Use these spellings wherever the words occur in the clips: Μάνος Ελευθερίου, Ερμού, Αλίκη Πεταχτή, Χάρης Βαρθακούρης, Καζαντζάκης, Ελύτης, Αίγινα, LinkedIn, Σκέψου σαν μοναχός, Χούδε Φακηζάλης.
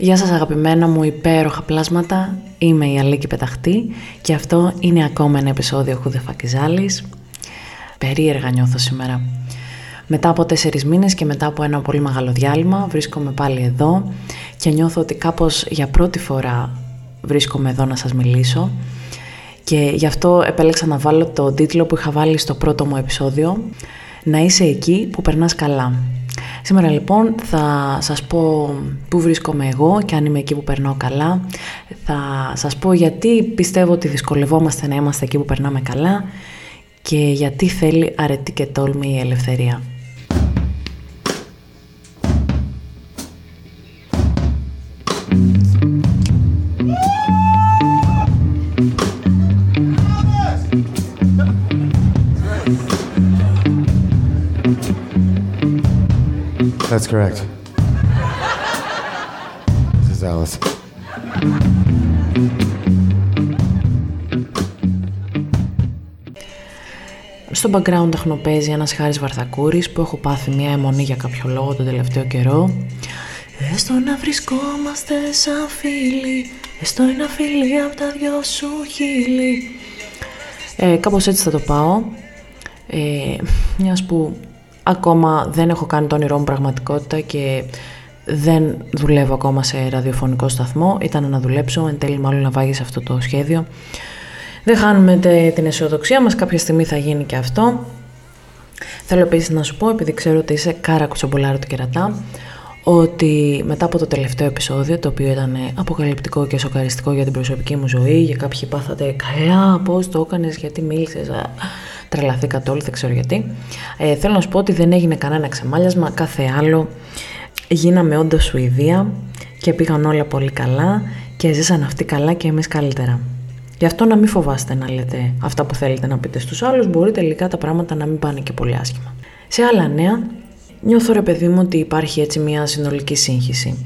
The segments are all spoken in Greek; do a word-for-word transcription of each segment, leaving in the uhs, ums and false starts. Γεια σας αγαπημένα μου υπέροχα πλάσματα, είμαι η Αλίκη Πεταχτή και αυτό είναι ακόμα ένα επεισόδιο Χούδε Φακηζάλης. Περίεργα νιώθω σήμερα. Μετά από τέσσερις μήνες και μετά από ένα πολύ μεγάλο διάλειμμα βρίσκομαι πάλι εδώ και νιώθω ότι κάπως για πρώτη φορά βρίσκομαι εδώ να σας μιλήσω και γι' αυτό επέλεξα να βάλω το τίτλο που είχα βάλει στο πρώτο μου επεισόδιο, «Να είσαι εκεί που περνάς καλά». Σήμερα λοιπόν θα σας πω πού βρίσκομαι εγώ και αν είμαι εκεί που περνάω καλά. Θα σας πω γιατί πιστεύω ότι δυσκολευόμαστε να είμαστε εκεί που περνάμε καλά και γιατί θέλει αρετή και τόλμη η ελευθερία. That's correct. This is Alice. Στο background τεχνοπαίζει ένας Χάρης Βαρθακούρης που έχω πάθει μια αιμονή για κάποιο λόγο τον τελευταίο καιρό. Έστω να βρισκόμαστε σαν φίλοι, έστω ένα φίλι απ' τα δυο σου χείλη. Ε, κάπως έτσι θα το πάω, ε, μιας που ακόμα δεν έχω κάνει το όνειρό μου πραγματικότητα και δεν δουλεύω ακόμα σε ραδιοφωνικό σταθμό. Ήταν να δουλέψω, εν τέλει μάλλον να βάγει σε αυτό το σχέδιο. Δεν χάνουμε την αισιοδοξία μας, κάποια στιγμή θα γίνει και αυτό. Θέλω επίσης να σου πω, επειδή ξέρω ότι είσαι κάρα κουτσομπολάρο του κερατά, ότι μετά από το τελευταίο επεισόδιο, το οποίο ήταν αποκαλυπτικό και σοκαριστικό για την προσωπική μου ζωή, για κάποιοι πάθατε «Καλά, πώς το έκανες, γιατί μίλησες, α, τρελαθήκατε όλοι, δεν ξέρω γιατί», ε, θέλω να σου πω ότι δεν έγινε κανένα ξεμάλιασμα, κάθε άλλο. Γίναμε όντως Σουηδία και πήγαν όλα πολύ καλά και ζήσαν αυτοί καλά και εμείς καλύτερα. Γι' αυτό να μην φοβάστε να λέτε αυτά που θέλετε να πείτε στους άλλους, μπορεί τελικά τα πράγματα να μην πάνε και πολύ άσχημα. Σε άλλα νέα, νιώθω ρε παιδί μου ότι υπάρχει έτσι μια συνολική σύγχυση.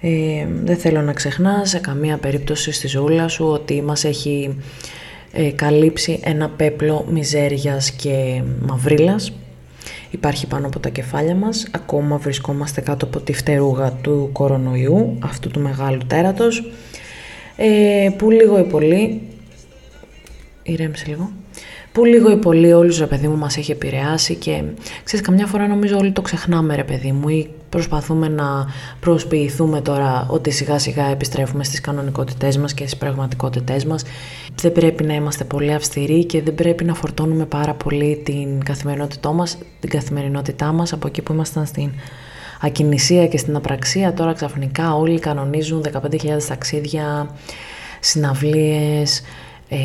Ε, δεν θέλω να ξεχνάς σε καμία περίπτωση στη ζούλα σου ότι μας έχει ε, καλύψει ένα πέπλο μιζέριας και μαυρίλας. Υπάρχει πάνω από τα κεφάλια μας, ακόμα βρισκόμαστε κάτω από τη φτερούγα του κορονοϊού, αυτού του μεγάλου τέρατος, ε, που λίγο ή πολύ... Ηρέμησε λίγο. Που λίγο ή πολύ όλους ρε παιδί μου μας έχει επηρεάσει και ξέρεις, καμιά φορά νομίζω όλοι το ξεχνάμε ρε παιδί μου ή προσπαθούμε να προσποιηθούμε τώρα ότι σιγά σιγά επιστρέφουμε στις κανονικότητές μας και στις πραγματικότητές μας. Δεν πρέπει να είμαστε πολύ αυστηροί και δεν πρέπει να φορτώνουμε πάρα πολύ την καθημερινότητά μας, την καθημερινότητά μας από εκεί που ήμασταν στην ακινησία και στην απραξία. Τώρα ξαφνικά όλοι κανονίζουν δεκαπέντε χιλιάδες ταξίδια, συναυλίες, ε,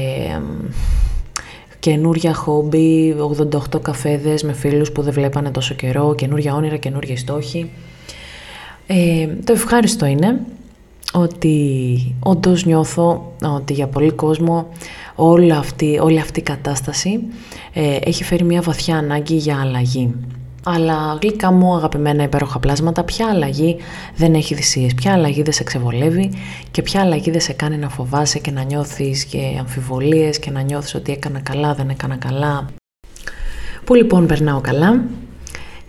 καινούρια χόμπι, ογδόντα οκτώ καφέδες με φίλους που δεν βλέπανε τόσο καιρό, καινούρια όνειρα, καινούρια στόχοι. Ε, το ευχάριστο είναι ότι όντως νιώθω ότι για πολύ κόσμο όλη αυτή, όλη αυτή η κατάσταση ε, έχει φέρει μια βαθιά ανάγκη για αλλαγή. Αλλά γλυκά μου αγαπημένα υπέροχα πλάσματα, ποια αλλαγή δεν έχει θυσίες, ποια αλλαγή δεν σε ξεβολεύει και ποια αλλαγή δεν σε κάνει να φοβάσαι και να νιώθεις και αμφιβολίες και να νιώθεις ότι έκανα καλά, δεν έκανα καλά. Πού λοιπόν περνάω καλά?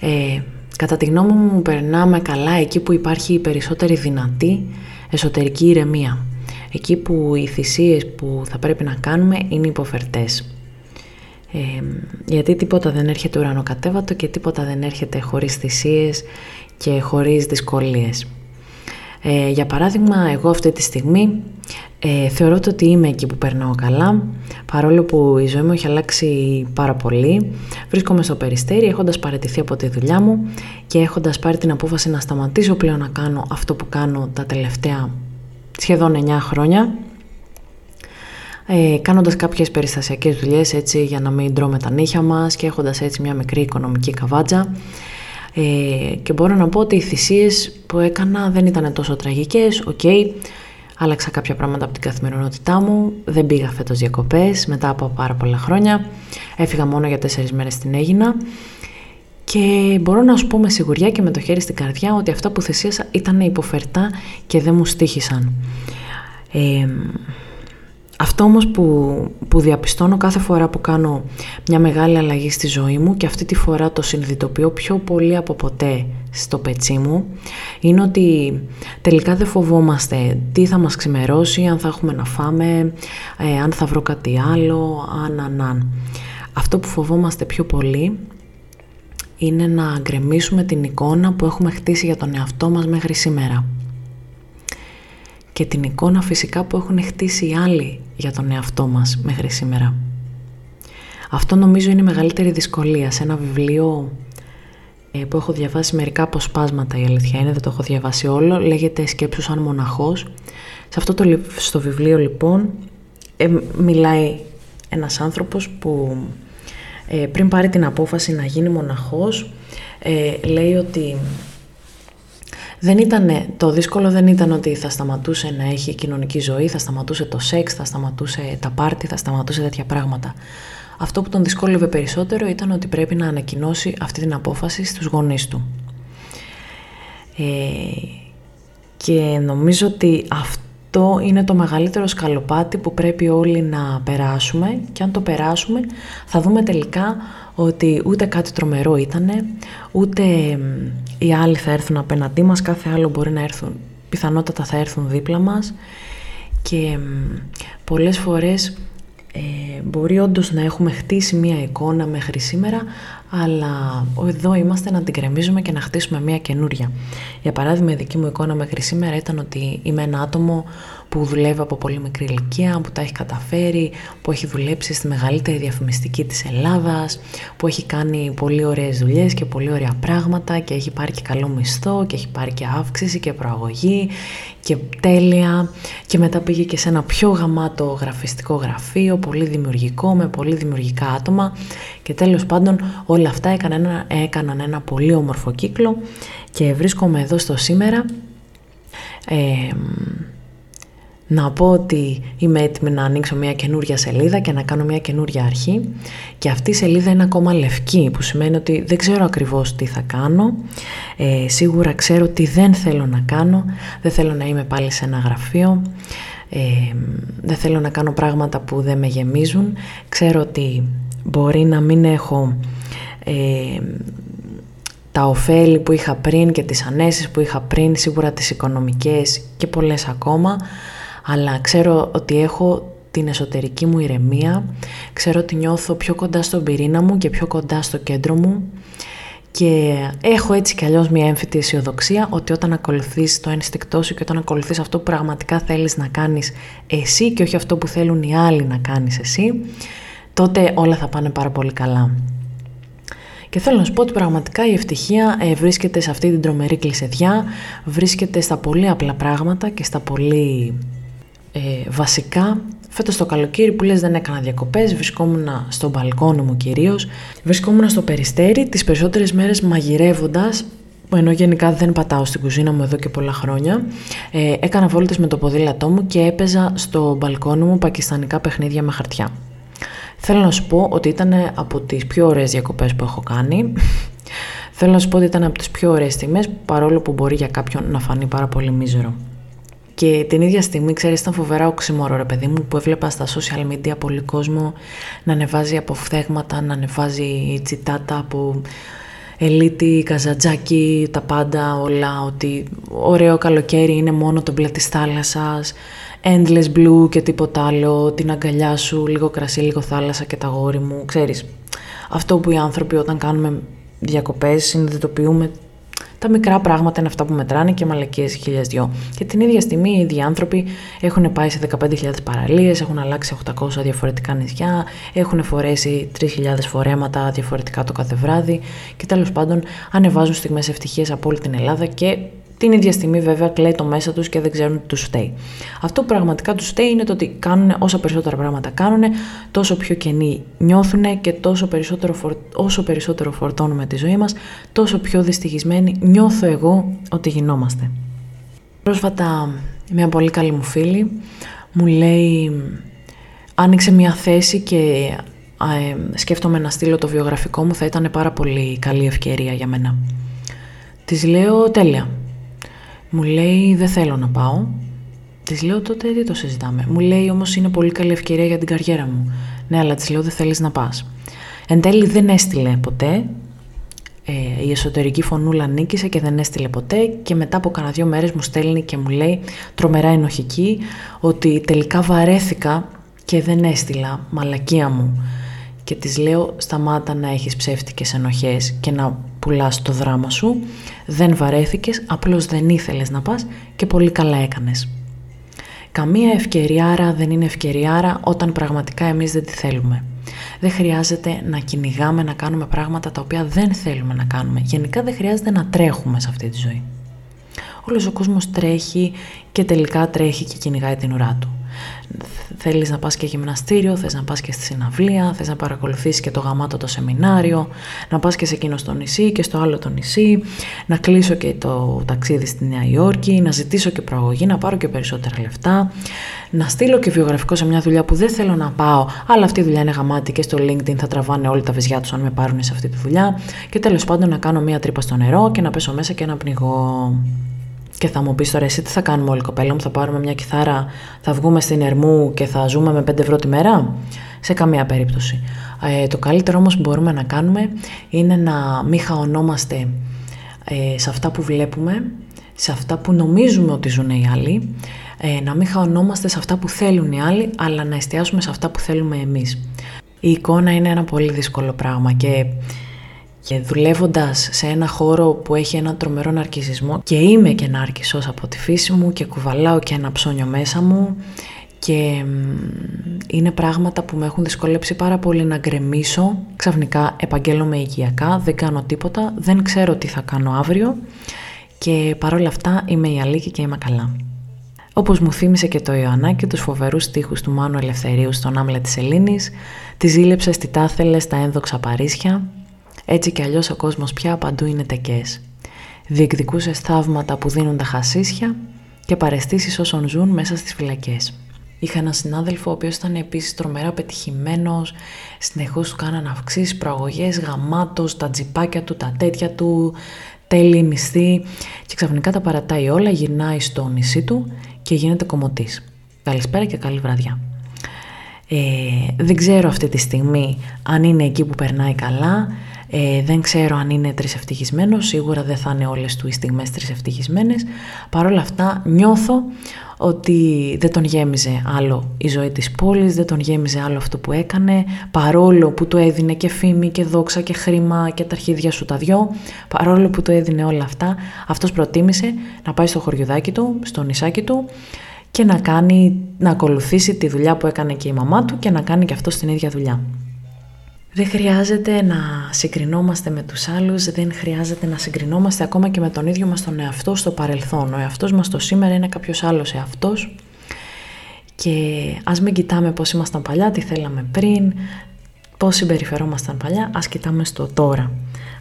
Ε, κατά τη γνώμη μου περνάμε καλά εκεί που υπάρχει η περισσότερη δυνατή εσωτερική ηρεμία. Εκεί που οι θυσίες που θα πρέπει να κάνουμε είναι υποφερτές. Ε, γιατί τίποτα δεν έρχεται ουρανοκατέβατο και τίποτα δεν έρχεται χωρίς θυσίες και χωρίς δυσκολίες. Ε, για παράδειγμα, εγώ αυτή τη στιγμή ε, θεωρώ ότι είμαι εκεί που περνάω καλά, παρόλο που η ζωή μου έχει αλλάξει πάρα πολύ. Βρίσκομαι στο Περιστέρι έχοντας παραιτηθεί από τη δουλειά μου και έχοντας πάρει την απόφαση να σταματήσω πλέον να κάνω αυτό που κάνω τα τελευταία σχεδόν εννιά χρόνια. Ε, κάνοντας κάποιες περιστασιακές δουλειές έτσι για να μην τρώμε τα νύχια μας και έχοντας έτσι μια μικρή οικονομική καβάτζα, ε, και μπορώ να πω ότι οι θυσίες που έκανα δεν ήταν τόσο τραγικές. Οκ, okay, άλλαξα κάποια πράγματα από την καθημερινότητά μου, δεν πήγα φέτος διακοπές μετά από πάρα πολλά χρόνια, έφυγα μόνο για τέσσερις μέρες στην Αίγινα και μπορώ να σου πω με σιγουριά και με το χέρι στην καρδιά ότι αυτά που θυσίασα ήταν υποφερτά και δεν μου στοίχησαν. ε, Αυτό όμως που, που διαπιστώνω κάθε φορά που κάνω μια μεγάλη αλλαγή στη ζωή μου, και αυτή τη φορά το συνειδητοποιώ πιο πολύ από ποτέ στο πετσί μου, είναι ότι τελικά δεν φοβόμαστε τι θα μας ξημερώσει, αν θα έχουμε να φάμε, ε, αν θα βρω κάτι άλλο, αν, αν, αν. Αυτό που φοβόμαστε πιο πολύ είναι να γκρεμίσουμε την εικόνα που έχουμε χτίσει για τον εαυτό μας μέχρι σήμερα. Και την εικόνα φυσικά που έχουν χτίσει οι άλλοι για τον εαυτό μας μέχρι σήμερα. Αυτό νομίζω είναι η μεγαλύτερη δυσκολία. Σε ένα βιβλίο ε, που έχω διαβάσει μερικά αποσπάσματα, η αλήθεια είναι, δεν το έχω διαβάσει όλο, λέγεται «Σκέψου σαν μοναχός». Σε αυτό το στο βιβλίο λοιπόν ε, μιλάει ένας άνθρωπος που ε, πριν πάρει την απόφαση να γίνει μοναχός, ε, λέει ότι... Δεν ήτανε, το δύσκολο δεν ήταν ότι θα σταματούσε να έχει κοινωνική ζωή, θα σταματούσε το σεξ, θα σταματούσε τα πάρτι, θα σταματούσε τέτοια πράγματα. Αυτό που τον δυσκόλευε περισσότερο ήταν ότι πρέπει να ανακοινώσει αυτή την απόφαση στους γονείς του. Ε, και νομίζω ότι αυτό είναι το μεγαλύτερο σκαλοπάτι που πρέπει όλοι να περάσουμε, και αν το περάσουμε θα δούμε τελικά ότι ούτε κάτι τρομερό ήτανε, ούτε οι άλλοι θα έρθουν απέναντί μας, κάθε άλλο μπορεί να έρθουν, πιθανότατα θα έρθουν δίπλα μας, και πολλές φορές ε, μπορεί όντως να έχουμε χτίσει μία εικόνα μέχρι σήμερα, αλλά εδώ είμαστε να την κρεμίζουμε και να χτίσουμε μία καινούρια. Για παράδειγμα, η δική μου εικόνα μέχρι σήμερα ήταν ότι είμαι ένα άτομο που δουλεύει από πολύ μικρή ηλικία, που τα έχει καταφέρει, που έχει δουλέψει στη μεγαλύτερη διαφημιστική της Ελλάδας, που έχει κάνει πολύ ωραίες δουλειές και πολύ ωραία πράγματα, και έχει πάρει και καλό μισθό και έχει πάρει και αύξηση και προαγωγή και τέλεια, και μετά πήγε και σε ένα πιο γαμάτο γραφιστικό γραφείο, πολύ δημιουργικό, με πολύ δημιουργικά άτομα, και τέλος πάντων όλα αυτά έκαναν ένα, έκαναν ένα πολύ όμορφο κύκλο, και βρίσκομαι εδώ στο σήμερα. ε, Να πω ότι είμαι έτοιμη να ανοίξω μια καινούρια σελίδα και να κάνω μια καινούρια αρχή, και αυτή η σελίδα είναι ακόμα λευκή, που σημαίνει ότι δεν ξέρω ακριβώς τι θα κάνω, ε, σίγουρα ξέρω τι δεν θέλω να κάνω, δεν θέλω να είμαι πάλι σε ένα γραφείο, ε, δεν θέλω να κάνω πράγματα που δεν με γεμίζουν, ξέρω ότι μπορεί να μην έχω... Ε, τα ωφέλη που είχα πριν και τις ανέσεις που είχα πριν, σίγουρα τις οικονομικές και πολλές ακόμα, αλλά ξέρω ότι έχω την εσωτερική μου ηρεμία, ξέρω ότι νιώθω πιο κοντά στον πυρήνα μου και πιο κοντά στο κέντρο μου, και έχω έτσι κι αλλιώς μια έμφυτη αισιοδοξία ότι όταν ακολουθείς το ένστικτό σου και όταν ακολουθείς αυτό που πραγματικά θέλεις να κάνεις εσύ και όχι αυτό που θέλουν οι άλλοι να κάνεις εσύ, τότε όλα θα πάνε πάρα πολύ καλά. Και θέλω να σου πω ότι πραγματικά η ευτυχία ε, βρίσκεται σε αυτή την τρομερή κλεισεδιά, βρίσκεται στα πολύ απλά πράγματα και στα πολύ ε, βασικά. Φέτος το καλοκαίρι, που λες, δεν έκανα διακοπές, βρισκόμουν στο μπαλκόνι μου κυρίως, βρισκόμουν στο Περιστέρι, τις περισσότερες μέρες μαγειρεύοντας, ενώ γενικά δεν πατάω στην κουζίνα μου εδώ και πολλά χρόνια. Ε, έκανα βόλτες με το ποδήλατό μου και έπαιζα στο μπαλκόνι μου πακιστανικά παιχνίδια με χαρτιά. Θέλω να σου πω ότι ήταν από τις πιο ωραίες διακοπές που έχω κάνει. Θέλω να σου πω ότι ήταν από τις πιο ωραίες στιγμές, παρόλο που μπορεί για κάποιον να φανεί πάρα πολύ μίζερο. Και την ίδια στιγμή, ξέρεις, ήταν φοβερά οξύμορο, ρε παιδί μου, που έβλεπα στα social media πολύ κόσμο να ανεβάζει αποφθέγματα, να ανεβάζει τσιτάτα από Ελύτη, Καζαντζάκη, τα πάντα, όλα, ότι ωραίο καλοκαίρι είναι μόνο το μπλε της θάλασσας, endless blue και τίποτα άλλο, την αγκαλιά σου, λίγο κρασί, λίγο θάλασσα και τα γόρι μου. Ξέρεις, αυτό που οι άνθρωποι όταν κάνουμε διακοπές συνειδητοποιούμε, τα μικρά πράγματα είναι αυτά που μετράνε, και μαλακίες χίλιες δυο. Και την ίδια στιγμή οι ίδιοι άνθρωποι έχουν πάει σε δεκαπέντε χιλιάδες παραλίες, έχουν αλλάξει οκτακόσια διαφορετικά νησιά, έχουν φορέσει τρεις χιλιάδες φορέματα διαφορετικά το κάθε βράδυ, και τέλος πάντων ανεβάζουν στιγμές ευτυχίας από όλη την Ελλάδα, και την ίδια στιγμή βέβαια κλαίει το μέσα τους και δεν ξέρουν τι τους φταίει. Αυτό που πραγματικά τους φταίει είναι το ότι κάνουν, όσα περισσότερα πράγματα κάνουν, τόσο πιο κενοί νιώθουν, και τόσο περισσότερο φορ... όσο περισσότερο φορτώνουμε τη ζωή μας, τόσο πιο δυστυχισμένοι νιώθω εγώ ότι γινόμαστε. Πρόσφατα μια πολύ καλή μου φίλη μου λέει, άνοιξε μια θέση και ε, σκέφτομαι να στείλω το βιογραφικό μου, θα ήταν πάρα πολύ καλή ευκαιρία για μένα. Της λέω τέλεια. Μου λέει, δεν θέλω να πάω, Της λέω τότε τι το συζητάμε. Μου λέει όμως είναι πολύ καλή ευκαιρία για την καριέρα μου. Ναι, αλλά της λέω δεν θέλεις να πας. Εν τέλει δεν έστειλε ποτέ. Ε, η εσωτερική φωνούλα νίκησε και δεν έστειλε ποτέ και μετά από κανένα δύο μέρες μου στέλνει και μου λέει τρομερά ενοχική ότι τελικά βαρέθηκα και δεν έστειλα, μαλακία μου. Και της λέω σταμάτα να έχεις ψεύτικες ενοχές και να πουλάς το δράμα σου, δεν βαρέθηκες, απλώς δεν ήθελες να πας και πολύ καλά έκανες. Καμία ευκαιριάρα δεν είναι ευκαιριάρα όταν πραγματικά εμείς δεν τη θέλουμε. Δεν χρειάζεται να κυνηγάμε, να κάνουμε πράγματα τα οποία δεν θέλουμε να κάνουμε. Γενικά δεν χρειάζεται να τρέχουμε σε αυτή τη ζωή. Όλος ο κόσμος τρέχει και τελικά τρέχει και κυνηγάει την ουρά του. Θέλεις να πας και γυμναστήριο, θες να πας και στη συναυλία, θες να παρακολουθήσεις και το γαμάτο το σεμινάριο, να πας και σε εκείνο στο νησί και στο άλλο το νησί, να κλείσω και το ταξίδι στη Νέα Υόρκη, να ζητήσω και προαγωγή, να πάρω και περισσότερα λεφτά, να στείλω και βιογραφικό σε μια δουλειά που δεν θέλω να πάω, αλλά αυτή η δουλειά είναι γαμάτη και στο LinkedIn θα τραβάνε όλοι τα βυζιά τους αν με πάρουν σε αυτή τη δουλειά, και τέλος πάντων να κάνω μια τρύπα στο νερό και να πέσω μέσα και να πνιγώ. Και θα μου πεις τώρα εσύ τι θα κάνουμε όλοι κοπέλα μου, θα πάρουμε μια κιθάρα, θα βγούμε στην Ερμού και θα ζούμε με πέντε ευρώ τη μέρα? Σε καμία περίπτωση. Ε, το καλύτερο όμως που μπορούμε να κάνουμε είναι να μην χαωνόμαστε ε, σε αυτά που βλέπουμε, σε αυτά που νομίζουμε ότι ζουν οι άλλοι, ε, να μην χαωνόμαστε σε αυτά που θέλουν οι άλλοι, αλλά να εστιάσουμε σε αυτά που θέλουμε εμείς. Η εικόνα είναι ένα πολύ δύσκολο πράγμα και... Και δουλεύοντας σε ένα χώρο που έχει ένα τρομερό ναρκισισμό, και είμαι και ναρκισσός από τη φύση μου και κουβαλάω και ένα ψώνιο μέσα μου, και είναι πράγματα που με έχουν δυσκολέψει πάρα πολύ να γκρεμίσω. Ξαφνικά επαγγέλλομαι οικιακά, δεν κάνω τίποτα, δεν ξέρω τι θα κάνω αύριο και παρόλα αυτά είμαι η Αλίκη και είμαι καλά. Όπως μου θύμισε και το Ιωαννάκι τους φοβερούς στίχους του Μάνου Ελευθερίου στον Άμλα της Ελλήνης, τη ζήλεψε στη τάθελε στα ένδοξα Παρίσια. Έτσι κι αλλιώς ο κόσμος πια παντού είναι τεκές. Διεκδικούσες θαύματα που δίνουν τα χασίσια και παρεστήσεις όσων ζουν μέσα στις φυλακές. Είχα έναν συνάδελφο ο οποίος ήταν επίσης τρομερά πετυχημένος, συνεχώς του κάναν αυξήσεις, προαγωγές, γαμάτος, τα τζιπάκια του, τα τέτοια του, τέλειοι μισθοί, και ξαφνικά τα παρατάει όλα, γυρνάει στο νησί του και γίνεται κομμωτής. Καλησπέρα και καλή βραδιά. Ε, δεν ξέρω αυτή τη στιγμή αν είναι εκεί που περνάει καλά, ε, δεν ξέρω αν είναι τρισευτυχισμένος, σίγουρα δεν θα είναι όλες του οι στιγμές τρισευτυχισμένες. Παρ' όλα αυτά νιώθω ότι δεν τον γέμιζε άλλο η ζωή της πόλης, δεν τον γέμιζε άλλο αυτό που έκανε, παρόλο που του έδινε και φήμη και δόξα και χρήμα και τα αρχίδια σου τα δυο, παρόλο που του έδινε όλα αυτά, αυτός προτίμησε να πάει στο χωριουδάκι του, στο νησάκι του, και να, κάνει, να ακολουθήσει τη δουλειά που έκανε και η μαμά του και να κάνει και αυτό την ίδια δουλειά. Δεν χρειάζεται να συγκρινόμαστε με τους άλλους, δεν χρειάζεται να συγκρινόμαστε ακόμα και με τον ίδιο μας τον εαυτό στο παρελθόν. Ο εαυτός μας το σήμερα είναι κάποιος άλλος εαυτός, και ας μην κοιτάμε πώς ήμασταν παλιά, τι θέλαμε πριν, πώς συμπεριφερόμασταν παλιά, ας κοιτάμε στο τώρα.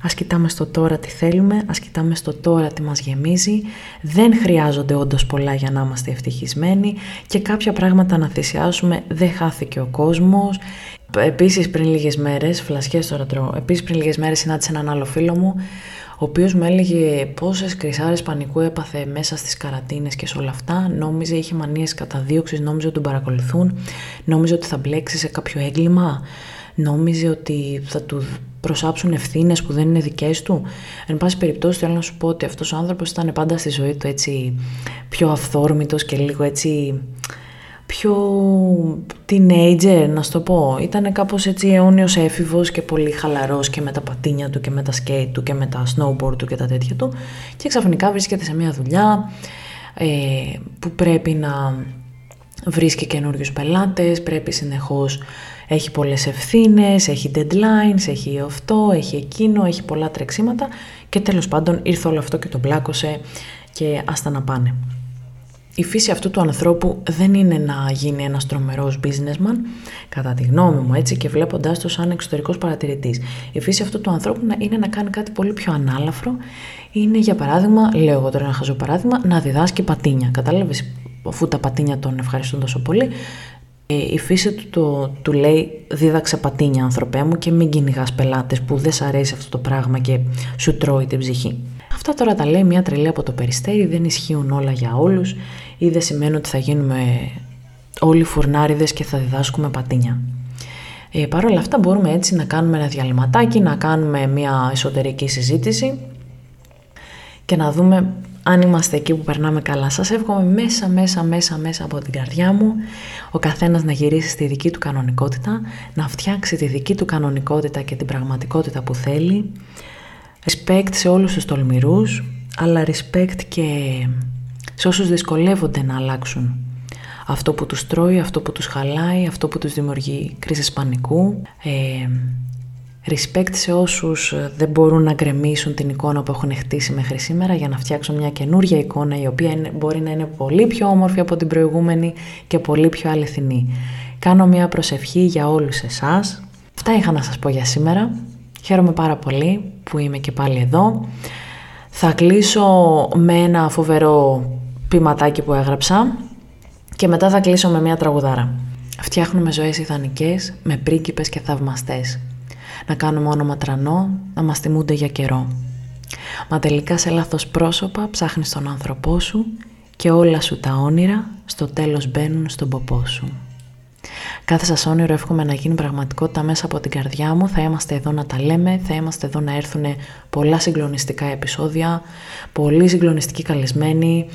Ας κοιτάμε στο τώρα τι θέλουμε, ας κοιτάμε στο τώρα τι μας γεμίζει. Δεν χρειάζονται όντως πολλά για να είμαστε ευτυχισμένοι, και κάποια πράγματα να θυσιάσουμε, δεν χάθηκε ο κόσμος. Επίσης πριν λίγες μέρες, φλασιές τώρα τρώω, επίσης πριν λίγες μέρες συνάντησε έναν άλλο φίλο μου, ο οποίος μου έλεγε πόσες κρυσάρες πανικού έπαθε μέσα στις καραντίνες και σε όλα αυτά. Νόμιζε, είχε μανίες καταδίωξης, νόμιζε ότι τον παρακολουθούν, νόμιζε ότι θα μπλέξει σε κάποιο έγκλημα, νόμιζε ότι θα του προσάψουν ευθύνες που δεν είναι δικές του. Εν πάση περιπτώσει, θέλω να σου πω ότι αυτός ο άνθρωπος ήταν πάντα στη ζωή του έτσι πιο αυθόρμητος και λίγο έτσι πιο teenager, να σου το πω. Ήταν κάπως έτσι αιώνιος έφηβος και πολύ χαλαρός και με τα πατίνια του και με τα skate του και με τα snowboard του και τα τέτοια του, και ξαφνικά βρίσκεται σε μια δουλειά ε, που πρέπει να βρίσκει καινούριους πελάτες, πρέπει συνεχώς, έχει πολλές ευθύνες, έχει deadlines, έχει αυτό, έχει εκείνο, έχει πολλά τρεξίματα, και τέλος πάντων ήρθε όλο αυτό και τον πλάκωσε και άστα να πάνε. Η φύση αυτού του ανθρώπου δεν είναι να γίνει ένας τρομερός businessman, κατά τη γνώμη μου έτσι και βλέποντάς το σαν εξωτερικός παρατηρητής. Η φύση αυτού του ανθρώπου είναι να κάνει κάτι πολύ πιο ανάλαφρο, είναι για παράδειγμα, λέω εγώ τώρα ένα χαζό παράδειγμα, να διδάσκει πατίνια, κατάλαβες, αφού τα πατίνια τον ευχαριστούν τόσο πολύ. Η φύση του, το, του λέει δίδαξε πατίνια ανθρωπέ μου και μην κυνηγάς πελάτες που δεν σ' αρέσει αυτό το πράγμα και σου τρώει την ψυχή. Αυτά τώρα τα λέει μια τρελή από το Περιστέρι, δεν ισχύουν όλα για όλους ή δεν σημαίνει ότι θα γίνουμε όλοι φουρνάριδες και θα διδάσκουμε πατίνια. Ε, Παρ' όλα αυτά μπορούμε έτσι να κάνουμε ένα διαλυματάκι, να κάνουμε μια εσωτερική συζήτηση και να δούμε αν είμαστε εκεί που περνάμε καλά. Σας εύχομαι μέσα μέσα μέσα μέσα από την καρδιά μου ο καθένας να γυρίσει στη δική του κανονικότητα, να φτιάξει τη δική του κανονικότητα και την πραγματικότητα που θέλει. Respect σε όλους τους τολμηρούς, αλλά respect και σε όσους δυσκολεύονται να αλλάξουν αυτό που τους τρώει, αυτό που τους χαλάει, αυτό που τους δημιουργεί κρίσεις πανικού. Ε, respect σε όσους δεν μπορούν να γκρεμίσουν την εικόνα που έχουν χτίσει μέχρι σήμερα για να φτιάξουν μια καινούργια εικόνα η οποία μπορεί να είναι πολύ πιο όμορφη από την προηγούμενη και πολύ πιο αληθινή. Κάνω μια προσευχή για όλους εσάς. Αυτά είχα να σας πω για σήμερα. Χαίρομαι πάρα πολύ που είμαι και πάλι εδώ. Θα κλείσω με ένα φοβερό ποιηματάκι που έγραψα και μετά θα κλείσω με μια τραγουδάρα. Φτιάχνουμε ζωές ιδανικές με πρίγκιπες και θαυμαστές. Να κάνουμε όνομα τρανό, να μας τιμούνται για καιρό. Μα τελικά σε λάθος πρόσωπα ψάχνεις τον άνθρωπό σου και όλα σου τα όνειρα στο τέλος μπαίνουν στον ποπό σου. Κάθε σας όνειρο εύχομαι να γίνει πραγματικότητα μέσα από την καρδιά μου. Θα είμαστε εδώ να τα λέμε, θα είμαστε εδώ να έρθουν πολλά συγκλονιστικά επεισόδια, πολύ συγκλονιστικοί καλεσμένοι,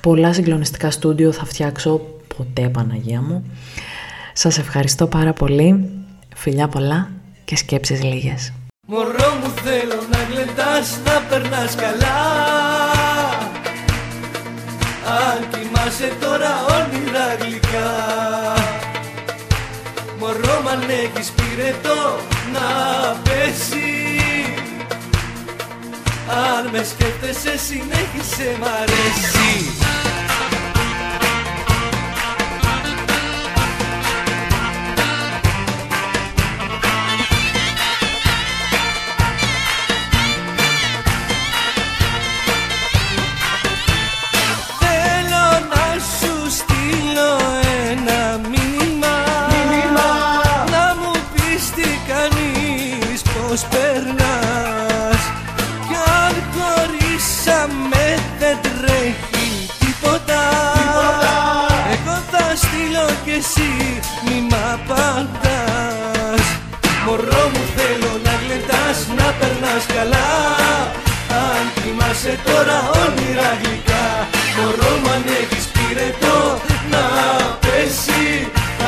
πολλά συγκλονιστικά στούντιο θα φτιάξω, ποτέ Παναγία μου. Σας ευχαριστώ πάρα πολύ, φιλιά πολλά και σκέψεις λίγες. Μωρό μου, θέλω να γλεντάς, να περνάς καλά. Αν κοιμάσαι τώρα όνειρα γλυκά. Μωρό μ' αν έχεις πυρετό να πέσει. Αν με σκέφτεσαι συνέχισε μ' αρέσει. Σε τώρα όνειρα γλυκά. Μωρό μου αν έχεις πυρετό να πέσει.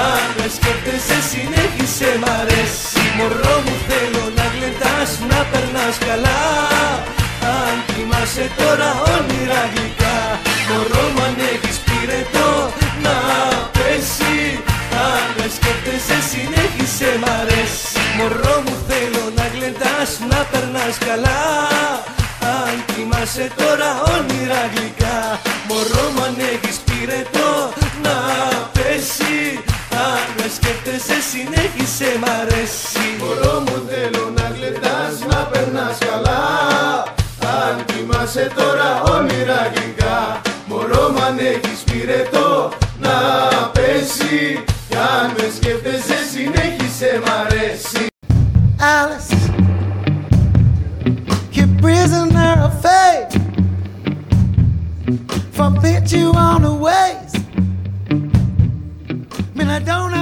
Αν με σκέφτεσαι συνέχισε μ' αρέσει. Μωρό μου θέλω να γλεντάς, να περνάς καλά. Αν κοιμάσαι τώρα όνειρα γλυκά. Μωρό μου αν έχεις πυρετό να πέσει. Αν με σκέφτεσαι συνέχισε μ' αρέσει. Μωρό μου θέλω να γλεντάς, να περνάς καλά. Κοιμάσαι τώρα όνειρα γλυκά. Μωρό μου αν έχεις πυρετό να πέσει. Αν με σκέφτεσαι συνέχισε μ' αρέσει. Μωρό μου θέλω να γλεντάς, να περνάς καλά. Αν κοιμάσαι τώρα όνειρα γλυκά. Μωρό μου αν έχεις πυρετό να πέσει. Κι αν με σκέφτεσαι συνέχισε μ' αρέσει. Alice, you're prisoner of fate. Forbid you on the ways. Man, I don't